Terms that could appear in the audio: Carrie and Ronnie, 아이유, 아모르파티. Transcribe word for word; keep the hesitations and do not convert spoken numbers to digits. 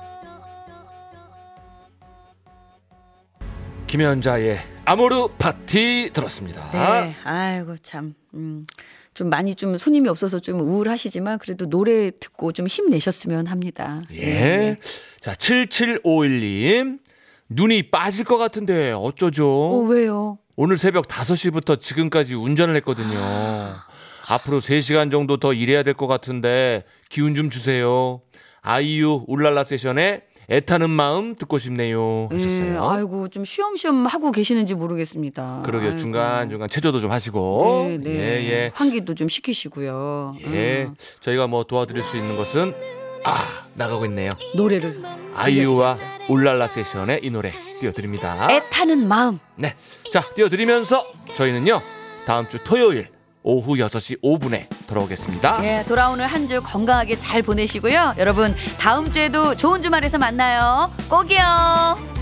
김연자의 아모르파티 들었습니다. 네, 아이고 참 음, 좀 많이 좀 손님이 없어서 좀 우울하시지만 그래도 노래 듣고 좀 힘내셨으면 합니다. 예, 네. 자 칠칠오일님 눈이 빠질 것 같은데 어쩌죠? 어, 왜요? 오늘 새벽 다섯시부터 지금까지 운전을 했거든요. 아... 앞으로 세시간 정도 더 일해야 될 것 같은데 기운 좀 주세요. 아이유 울랄라 세션에 애타는 마음 듣고 싶네요. 하셨어요. 예, 아이고 좀 쉬엄쉬엄 하고 계시는지 모르겠습니다. 그러게요. 중간 중간 체조도 좀 하시고, 네, 네. 예, 예. 환기도 좀 시키시고요. 예, 음. 저희가 뭐 도와드릴 수 있는 것은 아 나가고 있네요. 노래를 아이유와 울랄라 세션의 이 노래 띄워드립니다. 애타는 마음. 네, 자 띄워드리면서 저희는요 다음 주 토요일. 오후 여섯시 오분에 돌아오겠습니다. 예, 돌아오는 한 주 건강하게 잘 보내시고요. 여러분 다음 주에도 좋은 주말에서 만나요. 꼭이요.